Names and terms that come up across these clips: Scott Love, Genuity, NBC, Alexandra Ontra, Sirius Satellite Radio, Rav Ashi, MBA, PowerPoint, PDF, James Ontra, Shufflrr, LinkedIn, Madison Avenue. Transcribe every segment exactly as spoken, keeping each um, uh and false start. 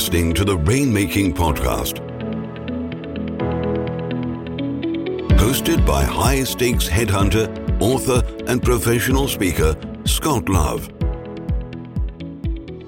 listening to the Rainmaking Podcast, hosted by high-stakes headhunter, author, and professional speaker, Scott Love.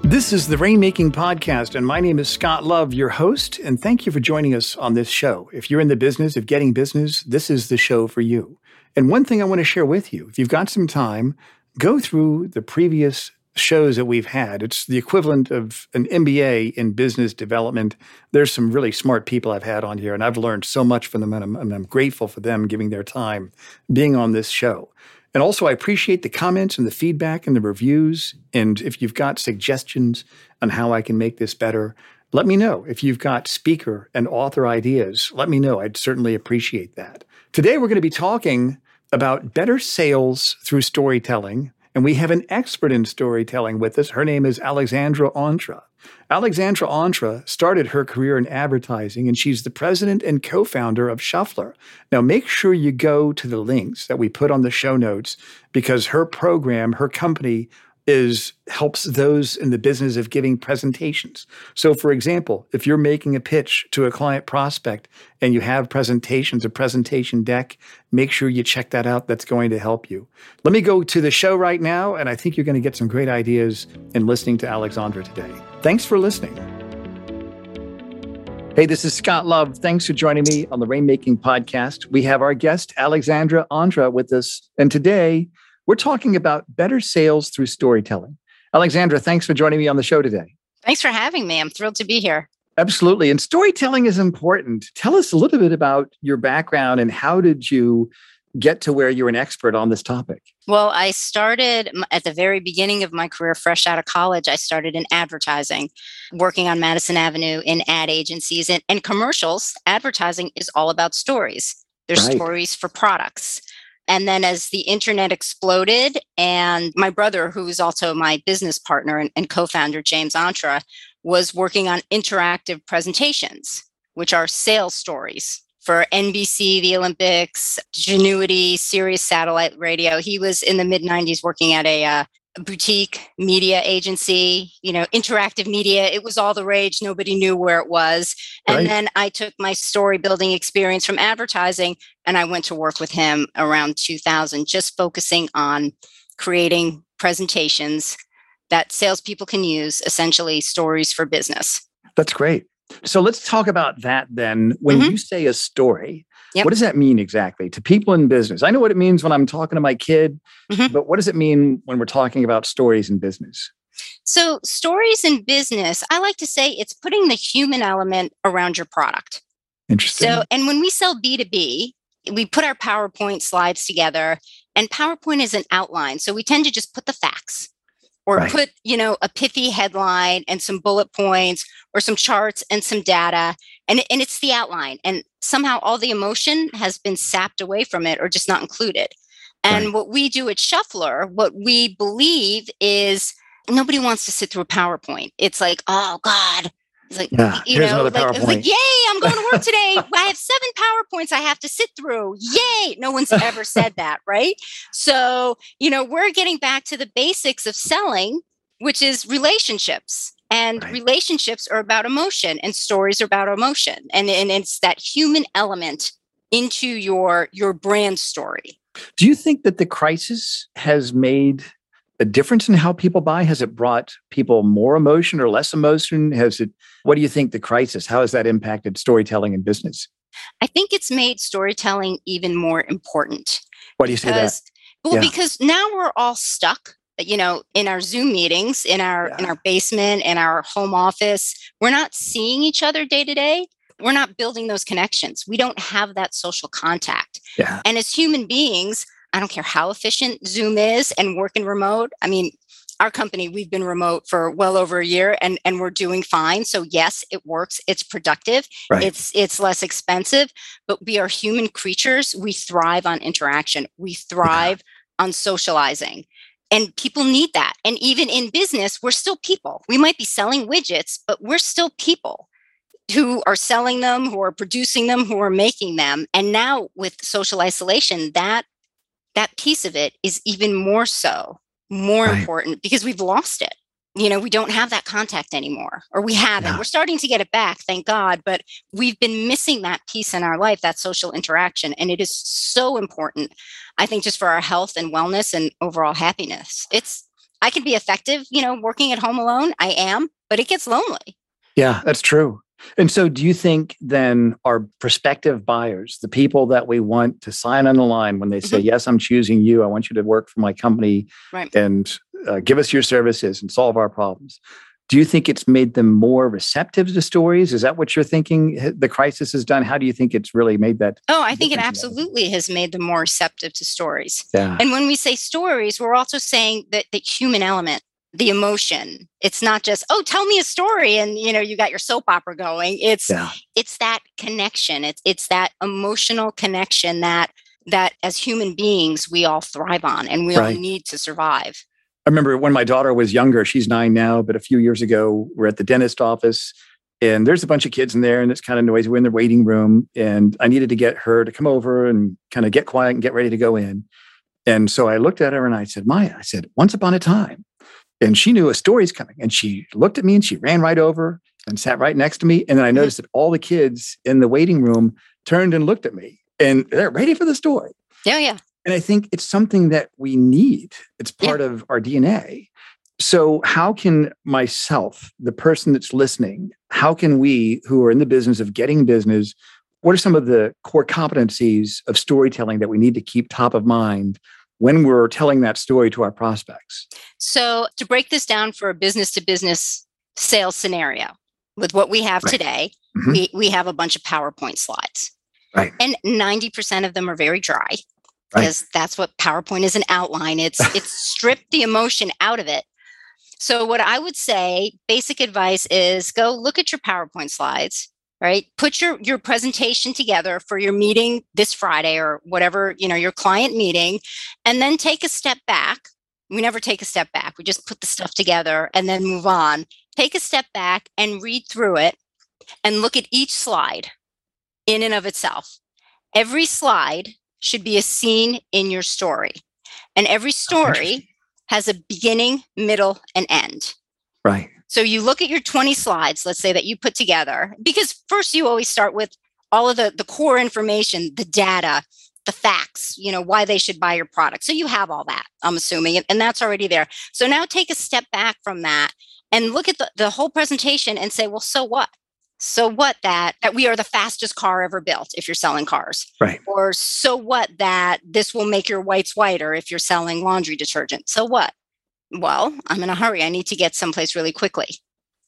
This is the Rainmaking Podcast, and my name is Scott Love, your host, and thank you for joining us on this show. If you're in the business of getting business, this is the show for you. And one thing I want to share with you, if you've got some time, go through the previous shows that we've had. It's the equivalent of an M B A in business development. There's some really smart people I've had on here, and I've learned so much from them, and I'm, and I'm grateful for them giving their time being on this show. And also, I appreciate the comments and the feedback and the reviews. And if you've got suggestions on how I can make this better, let me know. If you've got speaker and author ideas, let me know. I'd certainly appreciate that. Today, we're going to be talking about better sales through storytelling. And we have an expert in storytelling with us. Her name is Alexandra Ontra. Alexandra Ontra started her career in advertising, and she's the president and co-founder of Shufflrr. Now, make sure you go to the links that we put on the show notes, because her program, her company, is helps those in the business of giving presentations. So, for example, if you're making a pitch to a client prospect and you have presentations, a presentation deck, make sure you check that out. That's going to help you. Let me go to the show right now, and I think you're going to get some great ideas in listening to Alexandra today. Thanks for listening. Hey, this is Scott Love. Thanks for joining me on the Rainmaking Podcast. We have our guest, Alexandra Ontra, with us, and today we're talking about better sales through storytelling. Alexandra, thanks for joining me on the show today. Thanks for having me. I'm thrilled to be here. Absolutely. And storytelling is important. Tell us a little bit about your background and how did you get to where you're an expert on this topic? Well, I started at the very beginning of my career, fresh out of college. I started in advertising, working on Madison Avenue in ad agencies and, and commercials. Advertising is all about stories. There's right. stories for products. And then as the internet exploded, and my brother, who is also my business partner and, and co-founder, James Ontra, was working on interactive presentations, which are sales stories for N B C, the Olympics, Genuity, Sirius Satellite Radio. He was in the mid nineties working at a uh, boutique media agency, you know, interactive media. It was all the rage. Nobody knew where it was. And right. then I took my story building experience from advertising and I went to work with him around two thousand, just focusing on creating presentations that salespeople can use, essentially stories for business. That's great. So let's talk about that then. When mm-hmm. you say a story, yep. what does that mean exactly to people in business? I know what it means when I'm talking to my kid, mm-hmm. but what does it mean when we're talking about stories in business? So stories in business, I like to say it's putting the human element around your product. Interesting. So, and when we sell B two B, we put our PowerPoint slides together, and PowerPoint is an outline. So we tend to just put the facts or right. put, you know, a pithy headline and some bullet points or some charts and some data. And, and it's the outline. And somehow all the emotion has been sapped away from it or just not included. And right. what we do at Shufflrr, what we believe is nobody wants to sit through a PowerPoint. It's like, oh, God. It's like, yeah, you know, like, it's like, yay, I'm going to work today. I have seven PowerPoints I have to sit through. Yay. No one's ever said that, right? So, you know, we're getting back to the basics of selling, which is relationships. And right. relationships are about emotion, and stories are about emotion. And, and it's that human element into your, your brand story. Do you think that the crisis has made a difference in how people buy? Has it brought people more emotion or less emotion? Has it? What do you think the crisis, how has that impacted storytelling in business? I think it's made storytelling even more important. Why do you say that? Well, yeah. because now we're all stuck. You know, in our Zoom meetings, in our yeah. in our basement, in our home office, we're not seeing each other day to day. We're not building those connections. We don't have that social contact. Yeah. And as human beings, I don't care how efficient Zoom is and working remote. I mean, our company, we've been remote for well over a year and, and we're doing fine. So yes, it works. It's productive. Right. It's it's less expensive, but we are human creatures. We thrive on interaction. We thrive yeah. on socializing. And people need that. And even in business, we're still people. We might be selling widgets, but we're still people who are selling them, who are producing them, who are making them. And now with social isolation, that that piece of it is even more so, more right. important because we've lost it. you know, we don't have that contact anymore, or we haven't. Yeah. We're starting to get it back, thank God, but we've been missing that piece in our life, that social interaction. And it is so important, I think, just for our health and wellness and overall happiness. It's, I can be effective, you know, working at home alone. I am, but it gets lonely. Yeah, that's true. And so do you think then our prospective buyers, the people that we want to sign on the line when they say, mm-hmm. yes, I'm choosing you, I want you to work for my company right. and uh, give us your services and solve our problems. Do you think it's made them more receptive to stories? Is that what you're thinking the crisis has done? How do you think it's really made that? Oh, I think it absolutely has made them more receptive to stories. Yeah. And when we say stories, we're also saying that the human element, the emotion. It's not just, oh, tell me a story and, you know, you got your soap opera going. It's yeah. it's that connection. It's it's that emotional connection that that as human beings we all thrive on and we right. all need to survive. I remember when my daughter was younger, she's nine now, but a few years ago we're at the dentist office and there's a bunch of kids in there and it's kind of noisy. We're in the waiting room and I needed to get her to come over and kind of get quiet and get ready to go in. And so I looked at her and I said, Maya, I said, once upon a time. And she knew a story's coming. And she looked at me and she ran right over and sat right next to me. And then I noticed that all the kids in the waiting room turned and looked at me. And they're ready for the story. Yeah, yeah. And I think it's something that we need. It's part yeah. of our D N A. So how can myself, the person that's listening, how can we who are in the business of getting business, what are some of the core competencies of storytelling that we need to keep top of mind when we're telling that story to our prospects? So to break this down for a business-to-business sales scenario, with what we have right. today, mm-hmm. we, we have a bunch of PowerPoint slides. Right. And ninety percent of them are very dry, because right. that's what PowerPoint is, an outline. It's it's stripped the emotion out of it. So what I would say, basic advice is go look at your PowerPoint slides, right? Put your, your presentation together for your meeting this Friday or whatever, you know, your client meeting, and then take a step back. We never take a step back. We just put the stuff together and then move on. Take a step back and read through it and look at each slide in and of itself. Every slide should be a scene in your story. And every story has a beginning, middle, and end. Right. So you look at your twenty slides, let's say, that you put together, because first you always start with all of the, the core information, the data, the facts, you know, why they should buy your product. So you have all that, I'm assuming, and, and that's already there. So now take a step back from that and look at the, the whole presentation and say, well, so what? So what that, that we are the fastest car ever built if you're selling cars. Right. Or so what that this will make your whites whiter if you're selling laundry detergent. So what? Well, I'm in a hurry. I need to get someplace really quickly.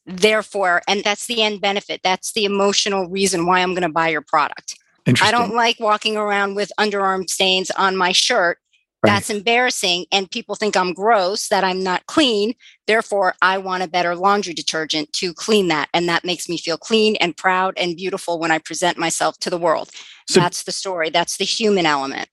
Therefore, and that's the end benefit. That's the emotional reason why I'm going to buy your product. I don't like walking around with underarm stains on my shirt. Right. That's embarrassing. And people think I'm gross, that I'm not clean. Therefore, I want a better laundry detergent to clean that. And that makes me feel clean and proud and beautiful when I present myself to the world. So that's the story. That's the human element.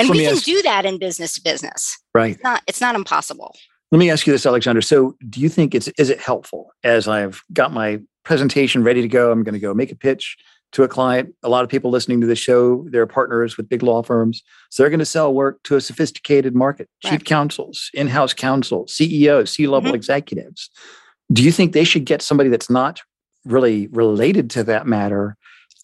And we can ask, do that in business to business. Right. It's not, it's not impossible. Let me ask you this, Alexandra. So do you think it's, is it helpful as I've got my presentation ready to go, I'm going to go make a pitch to a client? A lot of people listening to this show, they're partners with big law firms. So they're going to sell work to a sophisticated market, right. chief counsels, in-house counsel, C E Os, C-level mm-hmm. executives. Do you think they should get somebody that's not really related to that matter,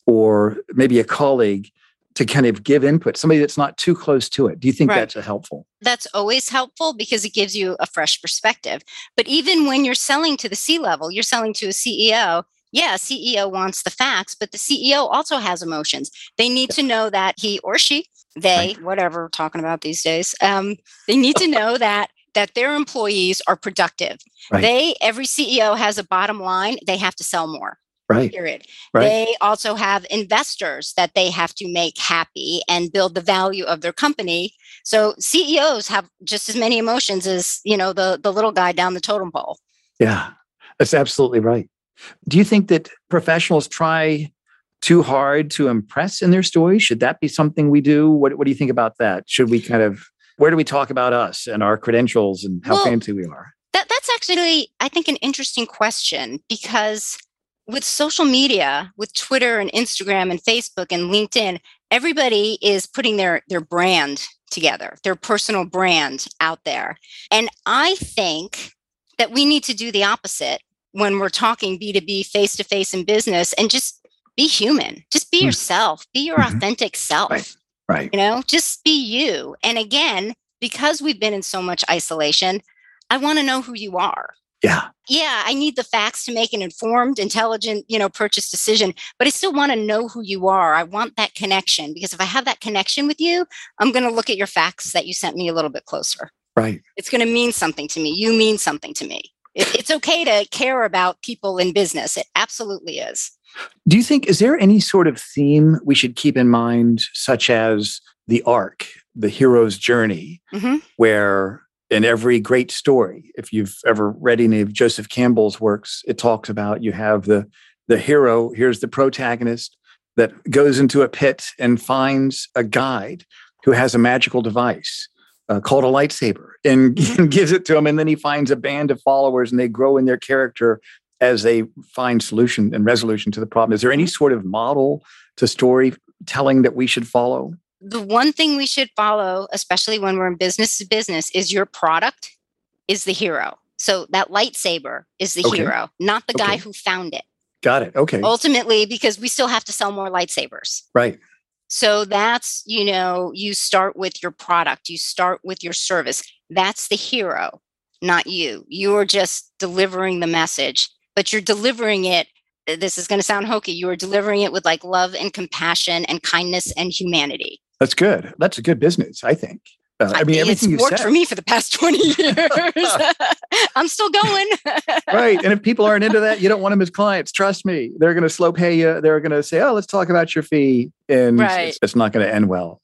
or maybe a colleague, to kind of give input, somebody that's not too close to it? Do you think right. that's helpful? That's always helpful because it gives you a fresh perspective. But even when you're selling to the C-level, you're selling to a C E O. Yeah, a C E O wants the facts, but the C E O also has emotions. They need yeah. to know that he or she, they, right. whatever we're talking about these days, um, they need to know that that their employees are productive. Right. They, every C E O has a bottom line. They have to sell more. Right. Period. Right. They also have investors that they have to make happy and build the value of their company. So C E Os have just as many emotions as, you know, the, the little guy down the totem pole. Yeah, that's absolutely right. Do you think that professionals try too hard to impress in their stories? Should that be something we do? What, what do you think about that? Should we kind of, where do we talk about us and our credentials and how well, fancy we are? That, that's actually, I think, an interesting question, because with social media, with Twitter and Instagram and Facebook and LinkedIn, everybody is putting their, their brand together, their personal brand out there. And I think that we need to do the opposite when we're talking B to B, face-to-face in business, and just be human. Just be mm-hmm. yourself. Be your mm-hmm. authentic self. Right. Right. You know, just be you. And again, because we've been in so much isolation, I want to know who you are. Yeah. Yeah. I need the facts to make an informed, intelligent, you know, purchase decision, but I still want to know who you are. I want that connection, because if I have that connection with you, I'm going to look at your facts that you sent me a little bit closer. Right. It's going to mean something to me. You mean something to me. It, it's okay to care about people in business. It absolutely is. Do you think, is there any sort of theme we should keep in mind, such as the arc, the hero's journey, mm-hmm. where in every great story, if you've ever read any of Joseph Campbell's works, it talks about you have the, the hero, here's the protagonist that goes into a pit and finds a guide who has a magical device uh, called a lightsaber and, and gives it to him. And then he finds a band of followers and they grow in their character as they find solution and resolution to the problem. Is there any sort of model to storytelling that we should follow? The one thing we should follow, especially when we're in business to business, is your product is the hero. So that lightsaber is the okay. hero, not the okay. guy who found it. Got it. Okay. Ultimately, because we still have to sell more lightsabers. Right. So that's, you know, you start with your product, you start with your service. That's the hero, not you. You are just delivering the message, but you're delivering it. This is going to sound hokey. You are delivering it with like love and compassion and kindness and humanity. That's good. That's a good business, I think. Uh, I, I mean, everything it's worked said. for me for the past twenty years. I'm still going. Right. And if people aren't into that, you don't want them as clients. Trust me. They're going to slow pay you. They're going to say, oh, let's talk about your fee. And right. it's, it's not going to end well.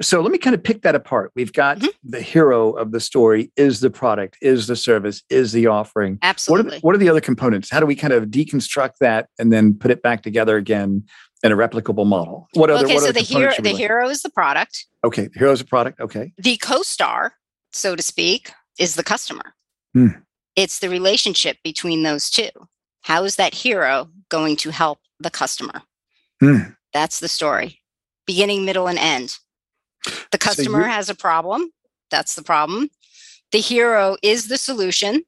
So let me kind of pick that apart. We've got mm-hmm. the hero of the story is the product, is the service, is the offering. Absolutely. What are, the, what are the other components? How do we kind of deconstruct that and then put it back together again in a replicable model? What other? Okay, what so other the hero, the like? hero is the product. Okay, the hero is the product. Okay. The co-star, so to speak, is the customer. Mm. It's the relationship between those two. How is that hero going to help the customer? Mm. That's the story, beginning, middle, and end. The customer so has a problem. That's the problem. The hero is the solution,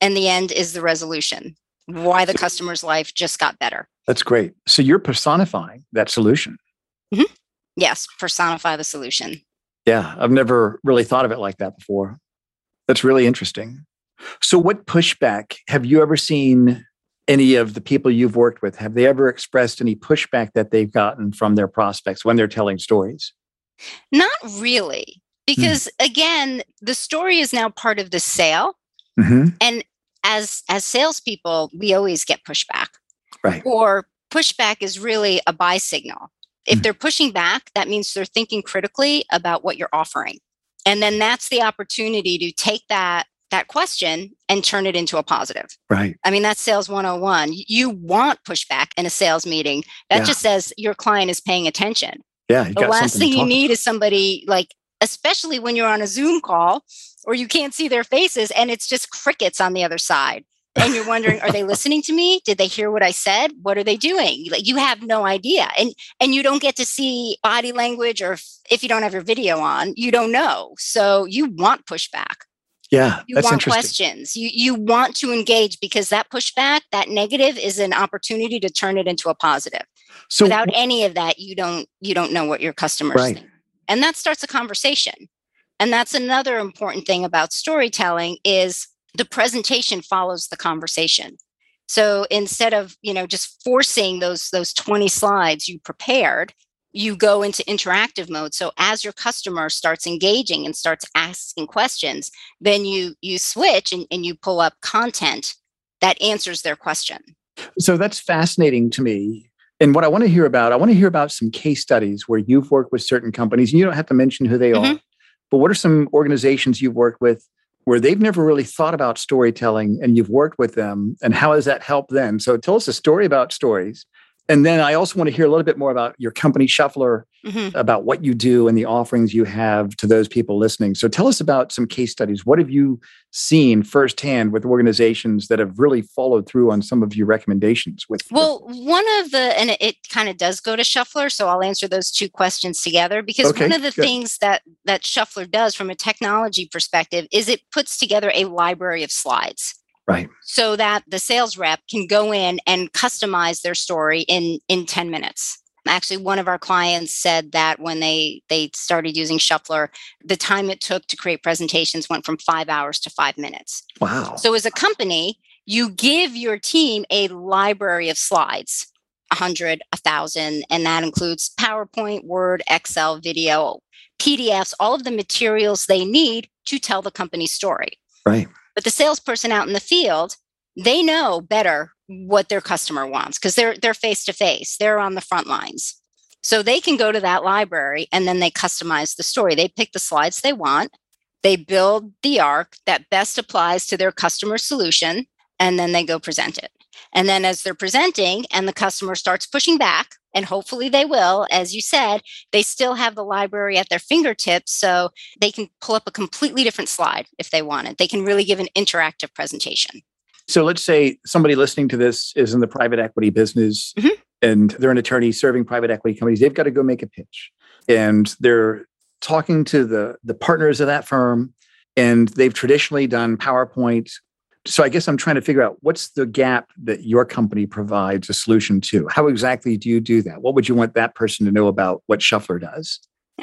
and the end is the resolution. Why the customer's life just got better. That's great. So you're personifying that solution. Mm-hmm. Yes, personify the solution. Yeah, I've never really thought of it like that before. That's really interesting. So what pushback have you ever seen? Any of the people you've worked with, have they ever expressed any pushback that they've gotten from their prospects when they're telling stories? Not really, because mm. again, the story is now part of the sale. Mm-hmm. And as as salespeople, we always get pushback. Right. Or pushback is really a buy signal. If mm. they're pushing back, that means they're thinking critically about what you're offering. And then that's the opportunity to take that that question and turn it into a positive. Right. I mean, that's sales one oh one. You want pushback in a sales meeting. That yeah. just says your client is paying attention. Yeah, the last thing you need is somebody like, especially when you're on a Zoom call or you can't see their faces and it's just crickets on the other side. And you're wondering, are they listening to me? Did they hear what I said? What are they doing? Like, you have no idea. And and you don't get to see body language, or if, if you don't have your video on, you don't know. So you want pushback. Yeah, you want questions. You you want to engage, because that pushback, that negative, is an opportunity to turn it into a positive. So without any of that, you don't you don't know what your customers right. think, and that starts a conversation. And that's another important thing about storytelling, is the presentation follows the conversation. So instead of, you know, just forcing those those twenty slides you prepared, you go into interactive mode. So as your customer starts engaging and starts asking questions, then you you switch and, and you pull up content that answers their question. So that's fascinating to me. And what I want to hear about, I want to hear about some case studies where you've worked with certain companies. You don't have to mention who they mm-hmm. are, but what are some organizations you've worked with where they've never really thought about storytelling and you've worked with them, and how has that helped them? So tell us a story about stories. And then I also want to hear a little bit more about your company, Shufflrr, mm-hmm. about what you do and the offerings you have to those people listening. So tell us about some case studies. What have you seen firsthand with organizations that have really followed through on some of your recommendations? With Well, with one of the, and it kind of does go to Shufflrr, so I'll answer those two questions together, because okay, one of the good. things that, that Shufflrr does from a technology perspective is it puts together a library of slides. Right. So that the sales rep can go in and customize their story in, in ten minutes. Actually, one of our clients said that when they, they started using Shufflrr, the time it took to create presentations went from five hours to five minutes. Wow. So as a company, you give your team a library of slides, one hundred, one thousand, and that includes PowerPoint, Word, Excel, video, P D Fs, all of the materials they need to tell the company's story. Right. But the salesperson out in the field, they know better what their customer wants because they're they're face to face. They're on the front lines. So they can go to that library and then they customize the story. They pick the slides they want. They build the arc that best applies to their customer solution, and then they go present it. And then as they're presenting and the customer starts pushing back, and hopefully they will, as you said, they still have the library at their fingertips so they can pull up a completely different slide if they wanted. They can really give an interactive presentation. So let's say somebody listening to this is in the private equity business, mm-hmm. and they're an attorney serving private equity companies. They've got to go make a pitch. And they're talking to the, the partners of that firm, and they've traditionally done PowerPoint. So I guess I'm trying to figure out, what's the gap that your company provides a solution to? How exactly do you do that? What would you want that person to know about what Shufflrr does?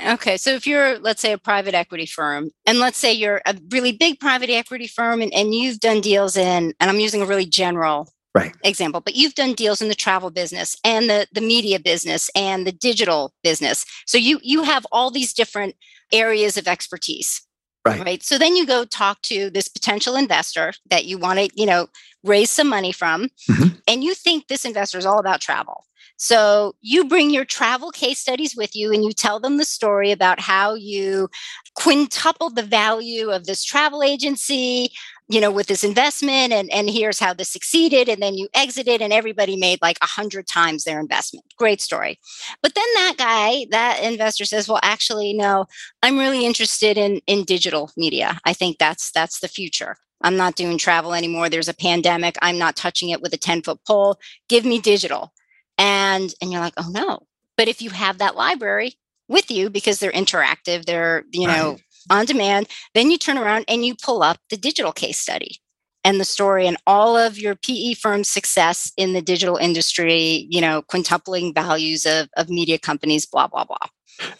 Okay. So if you're, let's say, a private equity firm, and let's say you're a really big private equity firm and, and you've done deals in, and I'm using a really general right. example, but you've done deals in the travel business and the, the media business and the digital business. So you, you have all these different areas of expertise. Right. right. So then you go talk to this potential investor that you want to, you know, raise some money from, mm-hmm. and you think this investor is all about travel. So you bring your travel case studies with you and you tell them the story about how you quintupled the value of this travel agency, you know, with this investment, and, and here's how this succeeded. And then you exited and everybody made like a hundred times their investment. Great story. But then that guy, that investor says, well, actually, no, I'm really interested in, in digital media. I think that's, that's the future. I'm not doing travel anymore. There's a pandemic. I'm not touching it with a ten foot pole. Give me digital. And and you're like, oh no. But if you have that library with you, because they're interactive, they're, you know, right. on demand, then you turn around and you pull up the digital case study and the story and all of your P E firm's success in the digital industry, you know, quintupling values of, of media companies, blah, blah, blah.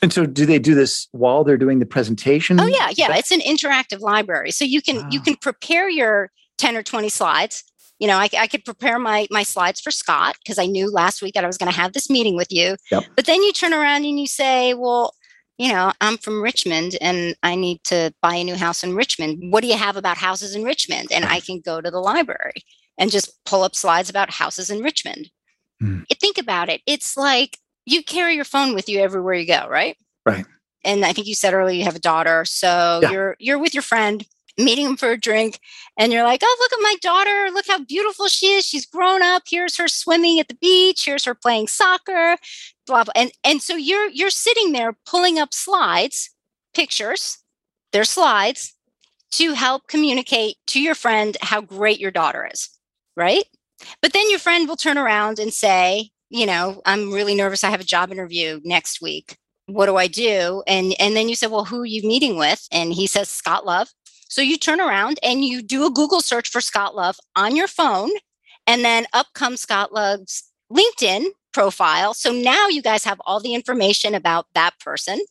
And so do they do this while they're doing the presentation? Oh yeah, yeah. It's an interactive library. So you can wow. you can prepare your ten or twenty slides. You know, I, I could prepare my my slides for Scott because I knew last week that I was going to have this meeting with you. Yep. But then you turn around and you say, well, you know, I'm from Richmond and I need to buy a new house in Richmond. What do you have about houses in Richmond? And I can go to the library and just pull up slides about houses in Richmond. Hmm. Think about it. It's like you carry your phone with you everywhere you go, right? Right. And I think you said earlier you have a daughter. So yeah. you're you're with your friend, meeting him for a drink, and you're like, oh, look at my daughter. Look how beautiful she is. She's grown up. Here's her swimming at the beach. Here's her playing soccer, blah, blah. And, and so you're, you're sitting there pulling up slides, pictures, their slides, to help communicate to your friend how great your daughter is, right? But then your friend will turn around and say, you know, I'm really nervous. I have a job interview next week. What do I do? And, and then you say, well, who are you meeting with? And he says, Scott Love. So you turn around and you do a Google search for Scott Love on your phone, and then up comes Scott Love's LinkedIn profile. So now you guys have all the information about that person,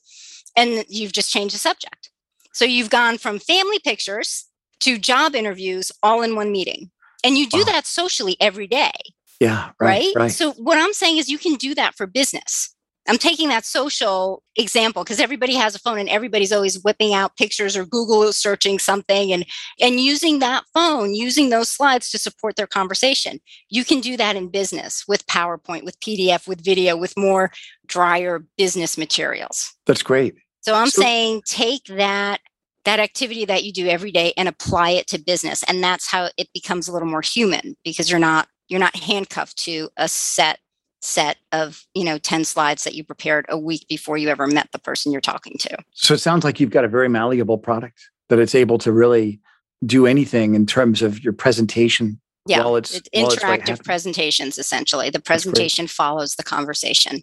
and you've just changed the subject. So you've gone from family pictures to job interviews all in one meeting. And you do wow. that socially every day. Yeah. Right, right? right. So what I'm saying is you can do that for business. I'm taking that social example because everybody has a phone and everybody's always whipping out pictures or Google searching something and, and using that phone, using those slides to support their conversation. You can do that in business with PowerPoint, with P D F, with video, with more drier business materials. That's great. So I'm so- saying take that, that activity that you do every day and apply it to business. And that's how it becomes a little more human, because you're not, you're not handcuffed to a set set of, you know, ten slides that you prepared a week before you ever met the person you're talking to. So it sounds like you've got a very malleable product, that it's able to really do anything in terms of your presentation. Yeah, while it's, it's while interactive it's presentations, essentially. The presentation follows the conversation.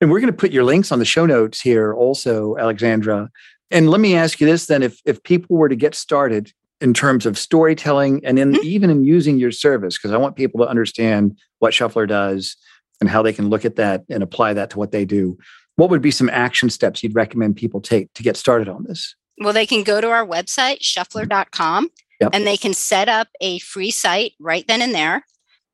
And we're going to put your links on the show notes here also, Alexandra. And let me ask you this then, if if people were to get started, in terms of storytelling and in, mm-hmm. even in using your service, because I want people to understand what Shufflrr does and how they can look at that and apply that to what they do. What would be some action steps you'd recommend people take to get started on this? Well, they can go to our website, shufflrr dot com, yep. and they can set up a free site right then and there.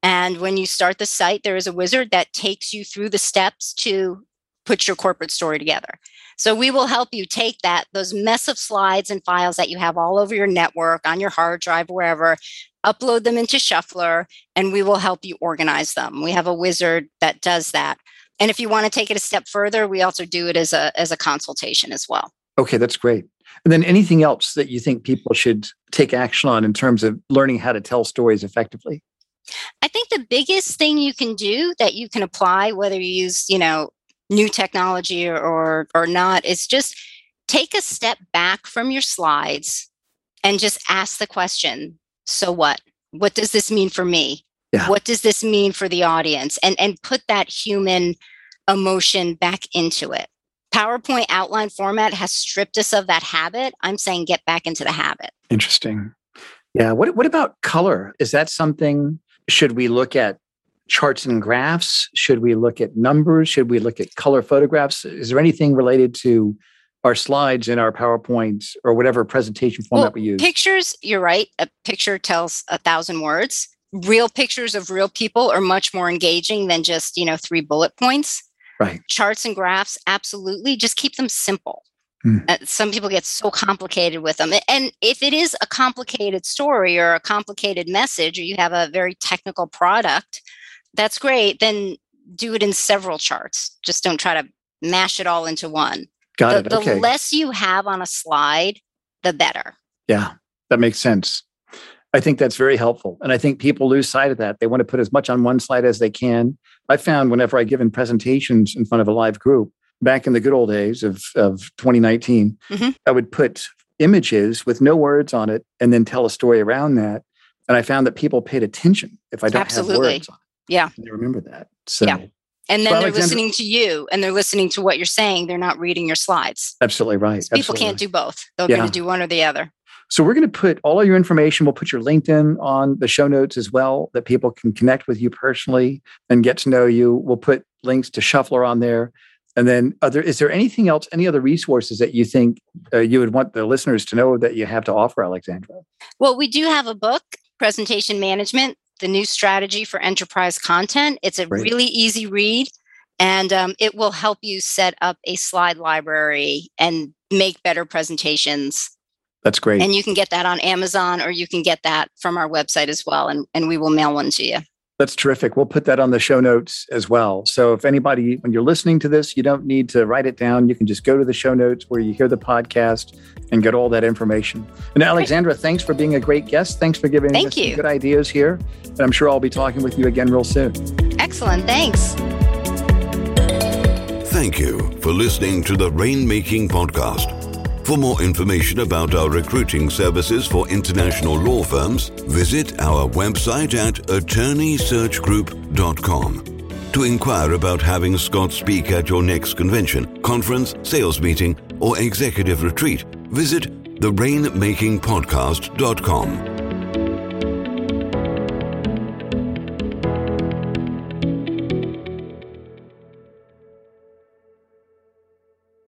And when you start the site, there is a wizard that takes you through the steps to put your corporate story together. So we will help you take that, those mess of slides and files that you have all over your network, on your hard drive, wherever, upload them into Shufflrr, and we will help you organize them. We have a wizard that does that. And if you want to take it a step further, we also do it as a as a consultation as well. Okay, that's great. And then anything else that you think people should take action on in terms of learning how to tell stories effectively? I think the biggest thing you can do that you can apply, whether you use, you know, new technology or or not, is just take a step back from your slides and just ask the question, so what? What does this mean for me? Yeah. What does this mean for the audience? And and put that human emotion back into it. PowerPoint outline format has stripped us of that habit. I'm saying get back into the habit. Interesting. Yeah. What what about color? Is that something, should we look at charts and graphs? Should we look at numbers? Should we look at color photographs? Is there anything related to our slides in our PowerPoint or whatever presentation format well, we use? Pictures, you're right. A picture tells a thousand words. Real pictures of real people are much more engaging than just, you know, three bullet points. Right. Charts and graphs, absolutely. Just keep them simple. Mm. Uh, some people get so complicated with them. And if it is a complicated story or a complicated message, or you have a very technical product, that's great. Then do it in several charts. Just don't try to mash it all into one. Got the, it. Okay. The less you have on a slide, the better. Yeah, that makes sense. I think that's very helpful. And I think people lose sight of that. They want to put as much on one slide as they can. I found whenever I give in presentations in front of a live group, back in the good old days of, of twenty nineteen, mm-hmm. I would put images with no words on it and then tell a story around that. And I found that people paid attention if I don't Absolutely. Have words on it. Yeah. They remember that. So, yeah. And then well, they're Alexandra, listening to you and they're listening to what you're saying. They're not reading your slides. Absolutely right. Absolutely. People can't do both. They're yeah. going to do one or the other. So we're going to put all of your information, we'll put your LinkedIn on the show notes as well, that people can connect with you personally and get to know you. We'll put links to Shufflrr on there. And then other, is there anything else, any other resources that you think uh, you would want the listeners to know that you have to offer, Alexandra? Well, we do have a book, Presentation Management, The New Strategy for Enterprise Content. It's a Great. Really easy read, and um, it will help you set up a slide library and make better presentations. That's great. And you can get that on Amazon, or you can get that from our website as well. And, and we will mail one to you. That's terrific. We'll put that on the show notes as well. So if anybody, when you're listening to this, you don't need to write it down. You can just go to the show notes where you hear the podcast and get all that information. And Alexandra, great. Thanks for being a great guest. Thanks for giving Thank us you. Some good ideas here. And I'm sure I'll be talking with you again real soon. Excellent. Thanks. Thank you for listening to the Rainmaking Podcast. For more information about our recruiting services for international law firms, visit our website at attorney search group dot com. To inquire about having Scott speak at your next convention, conference, sales meeting, or executive retreat, visit the rainmaking podcast dot com.